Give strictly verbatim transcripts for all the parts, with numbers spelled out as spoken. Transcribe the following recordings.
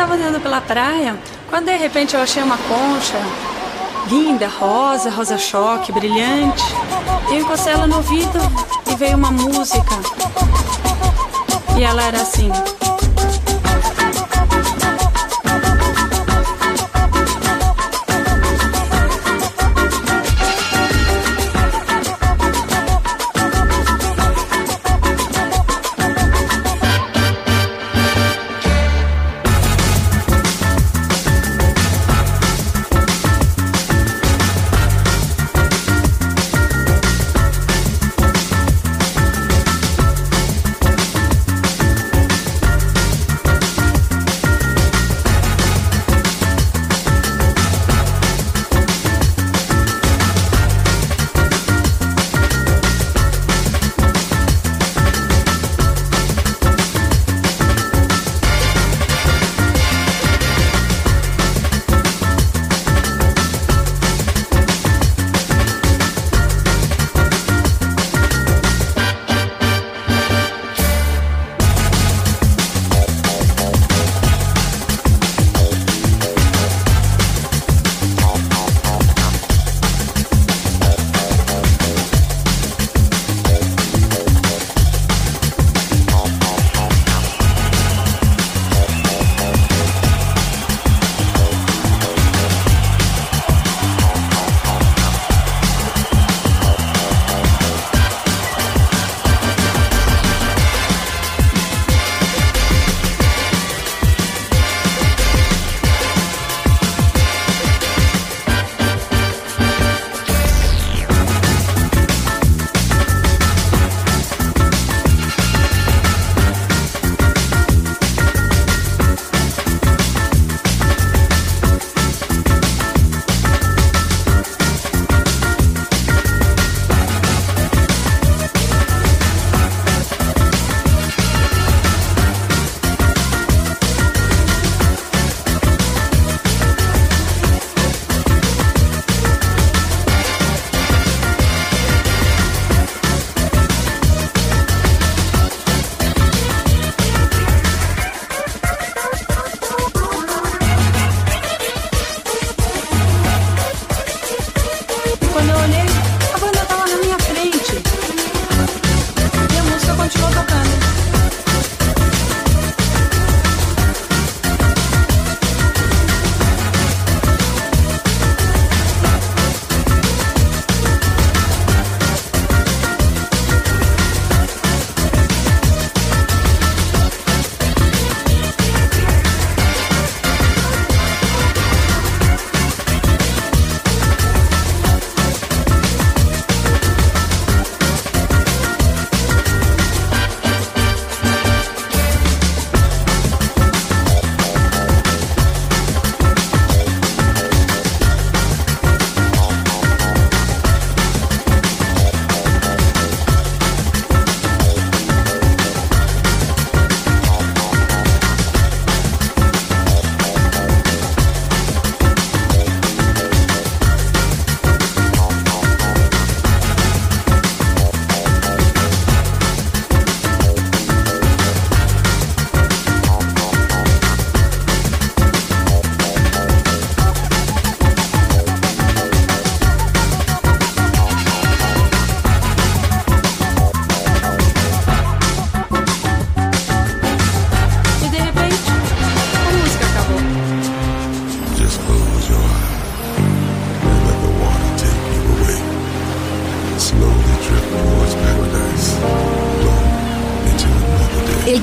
estava andando pela praia, quando de repente eu achei uma concha, linda, rosa, rosa-choque, brilhante. Eu encostei ela no ouvido e veio uma música. E ela era assim...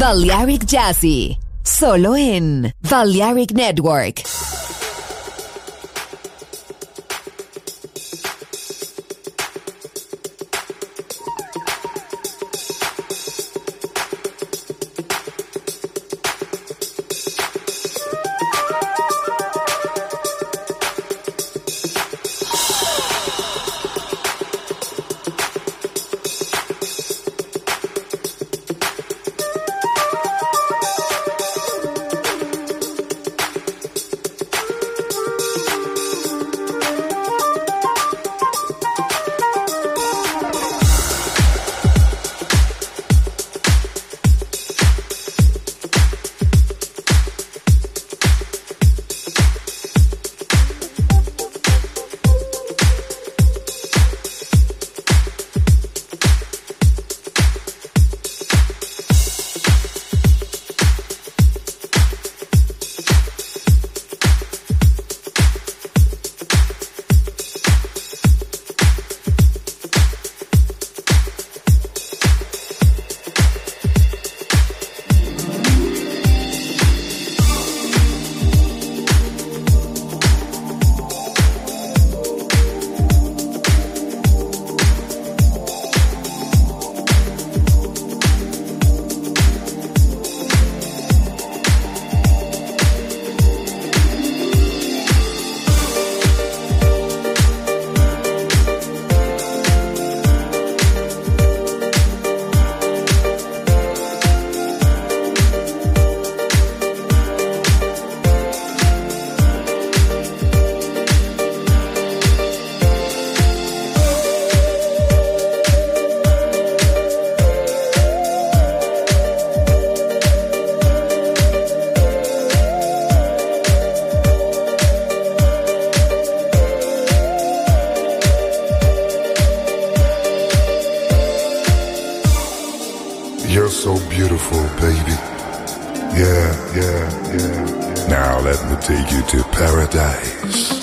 Balearic Jazzy, solo in Balearic Network. beautiful, baby. Yeah, yeah, yeah, yeah. Now let me take you to paradise.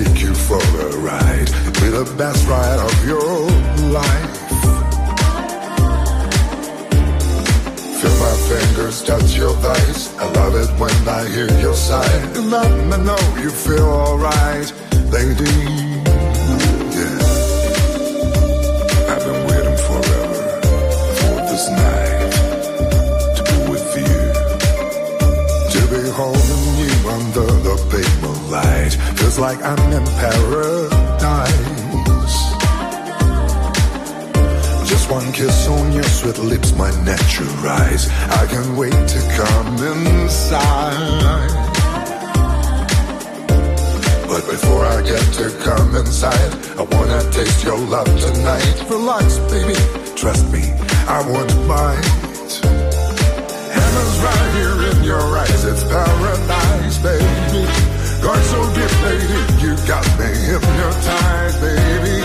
Take you for a ride, it'll be the best ride of your life. Feel my fingers touch your thighs, I love it when I hear your sigh, and let me know you feel alright, lady. Yeah. I've been waiting forever for this night, to be with you, to be holding you under the pale moonlight. Feels like I'm in paradise. Just one kiss on your sweet lips, my natural eyes. I can't wait to come inside. But before I get to come inside, I wanna taste your love tonight. Relax, baby, trust me, I won't mind. Heaven's right here in your eyes, it's paradise, baby. You're so deep, lady, you got me hypnotized, baby.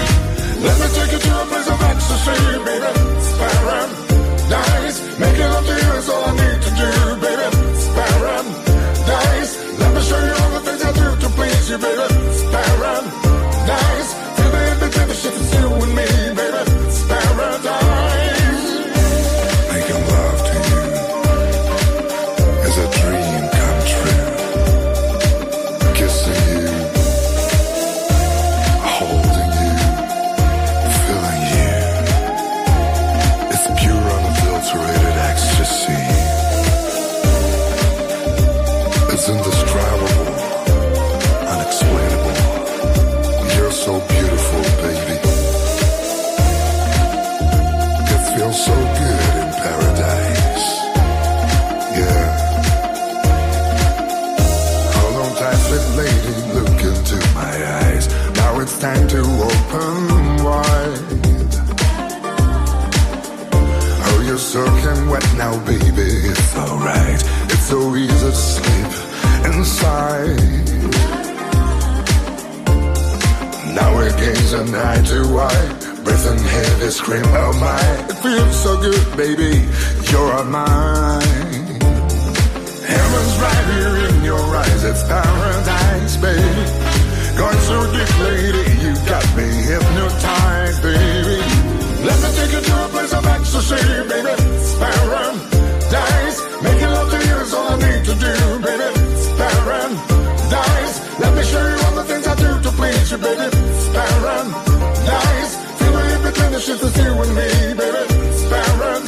Let me take you to a place of ecstasy, baby. It's paradise. Making love to you is all I need to do, baby. It's paradise. Let me show you all the things I do to please you, baby. It's paradise. Feel the invitation, it's you and me, baby. It's paradise. Making love to you is a dream come true. Indescribable, unexplainable. You're so beautiful, baby. It feels so good in paradise. Yeah. Hold on tight, sweet lady, look into my eyes. Now it's time to open wide. Oh, you're soaking wet now, baby. It's alright. It's so easy to sleep inside. Now we're gazing eye to eye, breathing heavy, scream oh my. It feels so good, baby, you're mine. Heaven's right here in your eyes, it's paradise, baby. Going so deep, lady, you got me hypnotized, baby. Let me take you to a place of ecstasy, baby. It's paradise. Making love to you is all I need to do, baby. Paradise. Let me show you all the things I do to please you, baby. It's paradise. Feel the in between the shifts, it's you and me, baby. It's paradise.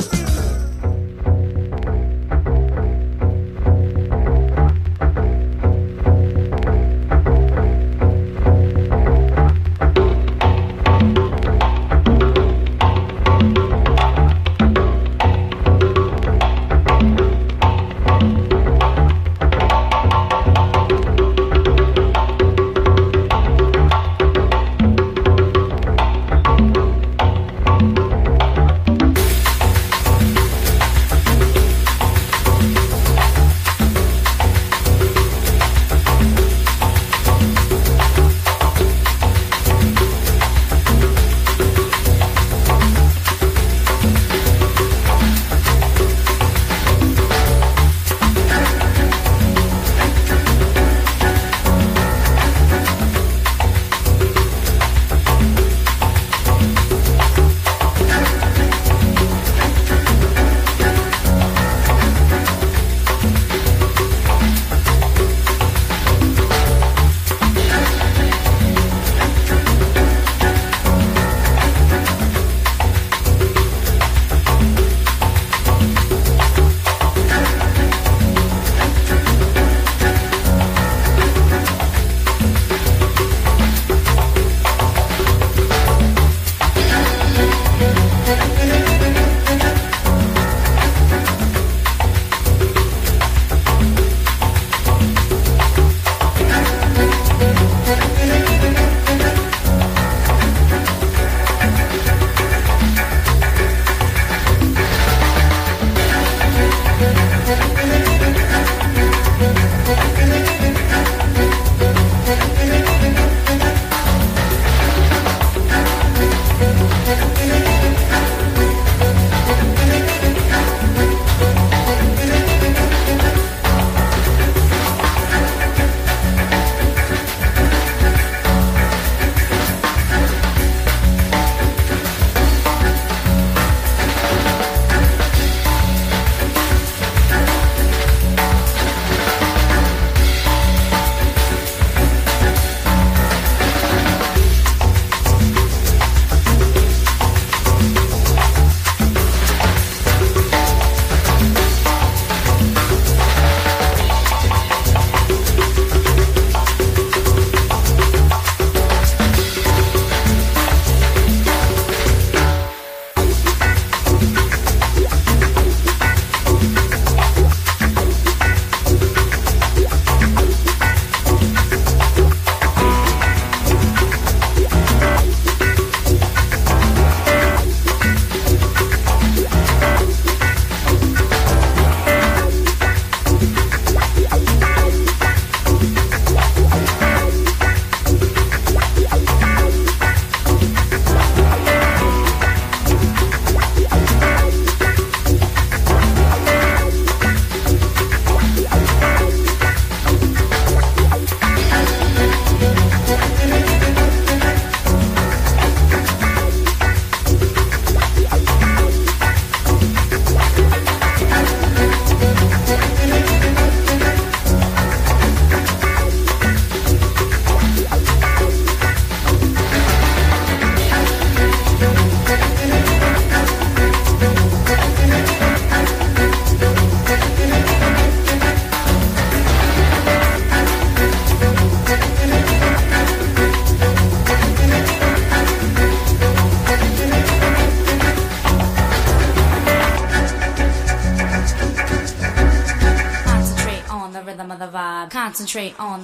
Concentrate on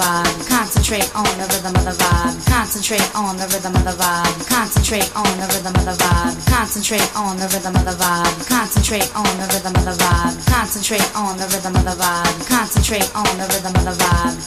vibe, concentrate on the rhythm of the vibe, concentrate on the rhythm of the vibe, concentrate on the rhythm of the vibe, concentrate on the rhythm of the vibe, concentrate on the rhythm of the vibe, concentrate on the rhythm of the vibe, concentrate on the rhythm of the vibe.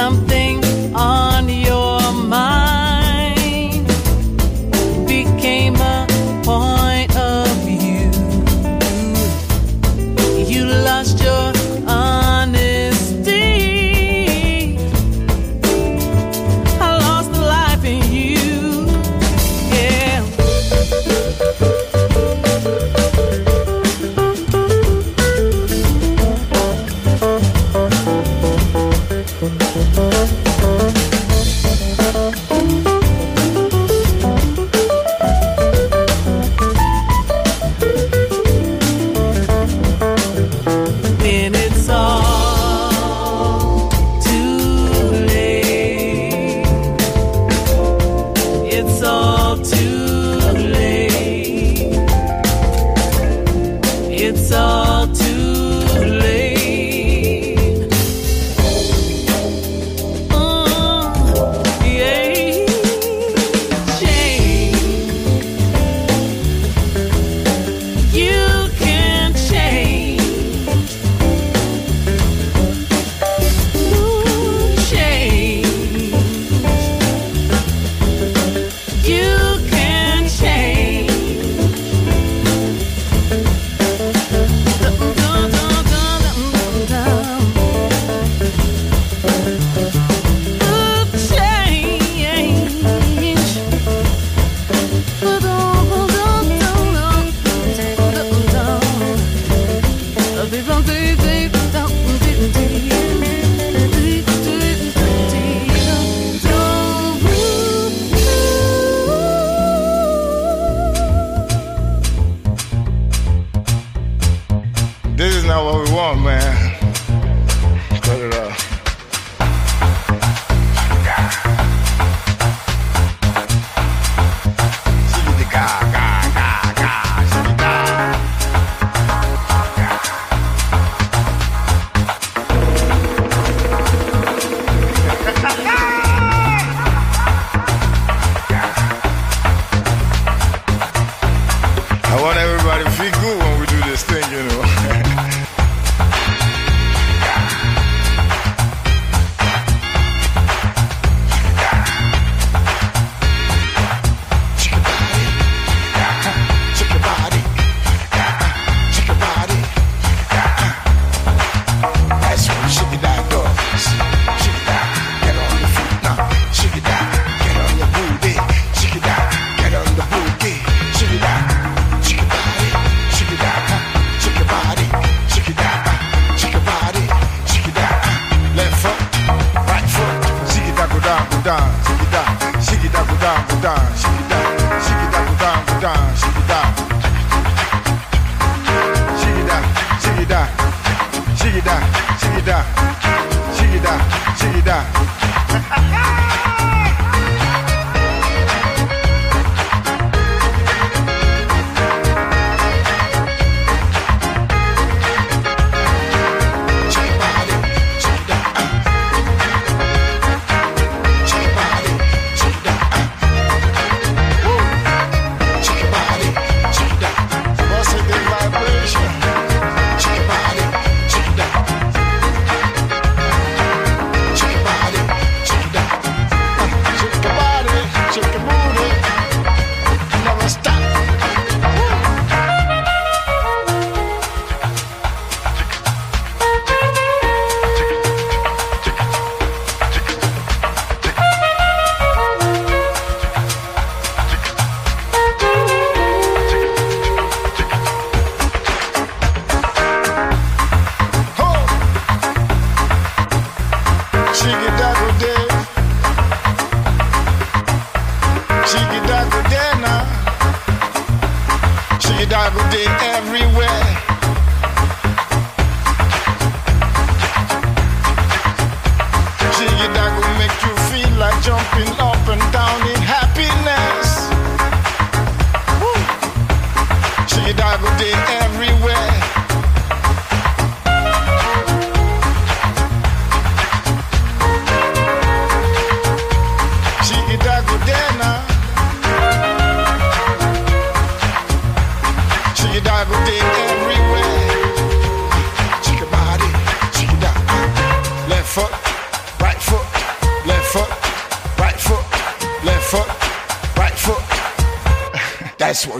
Something on your mind.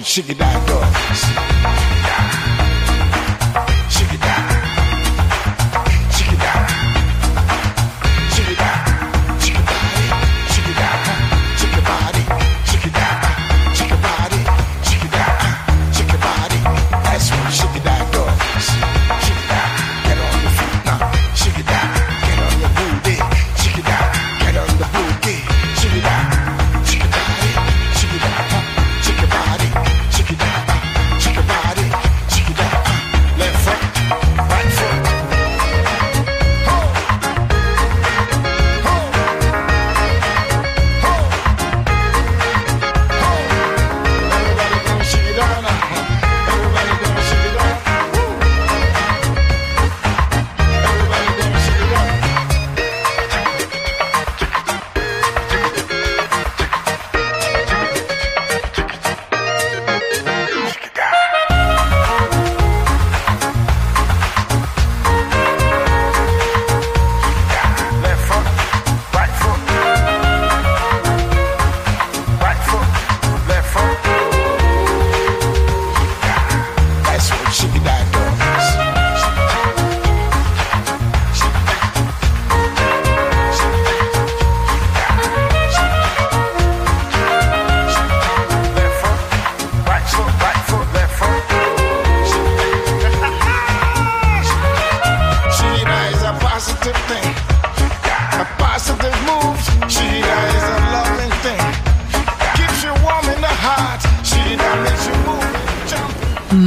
Shake it down, dog. Shake it down. Shake it down. Shake it down. Shake it down. Shake your body. Shake it down. Shake your body. Shake it down. Shake your body. Shake it down. Shake your body. That's what. Shake it down, dog. Shake it down. Get on your feet now. Shake it down. Get on your booty. Shake it down. Get on the booty. Shake it down. Shake your body. Shake it down. Shake your body.